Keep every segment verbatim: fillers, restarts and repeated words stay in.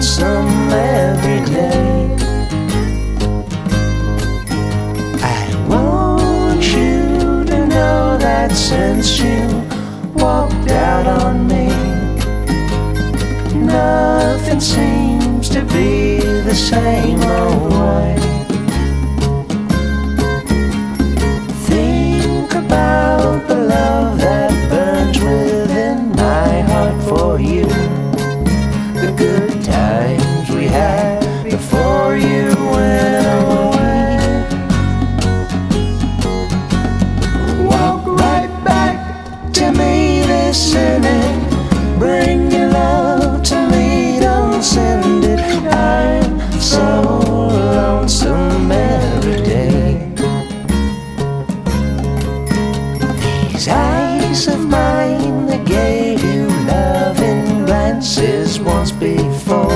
learn some every day. I want you to know that since you walked out on me, nothing seems to be the same old way. Think about the love that burns within my heart for you, the good times we had before you went away. Walk right back to me this minute. Bring your love to me, don't send it. I'm so lonesome every day. These eyes of mine that gave you loving glances once before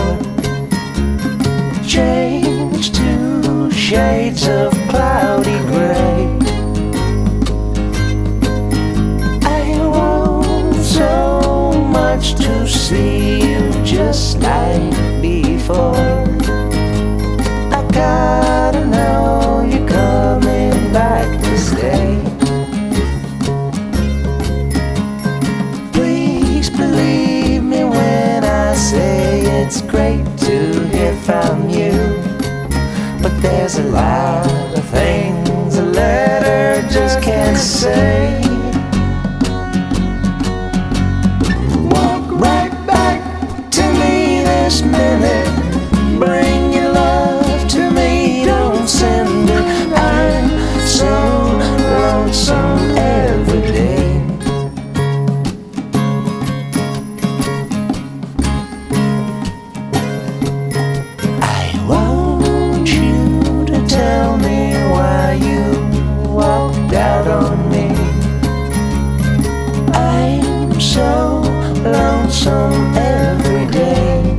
changed to shades of cloudy gray. To see you just like before, I gotta know you're coming back to stay. Please believe me when I say it's great to hear from you, but there's a lot of things a letter just can't say. Bring your love to me, don't send it. I'm so lonesome every day. I want you to tell me why you walked out on me. I'm so lonesome every day.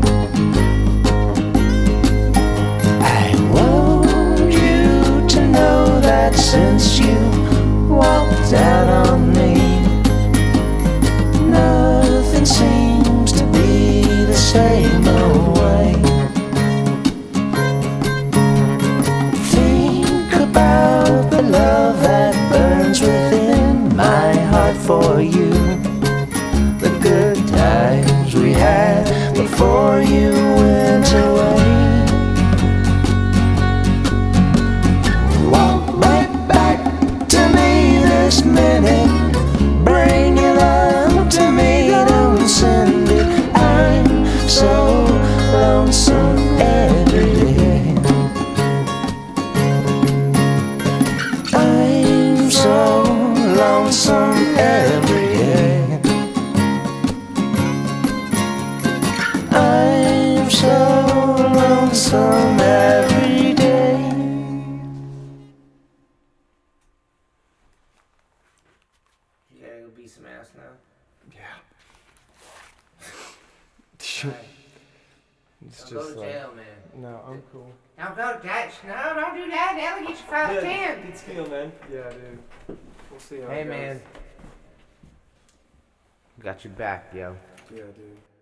Since you walked out on me, nothing seems to be the same old way. Think about the love that burns within my heart for you, the good times we had before you went away. Lonesome every day. I'm so lonesome every day. You gotta go beat some ass now. Yeah. It's don't just go to like, jail, man. No, I'm cool. Don't go to jail. No, don't do that. That'll get you five ten. Good skill, man. Yeah, dude. We'll see how hey, it goes. Man. Got your back, yo. Yeah, dude.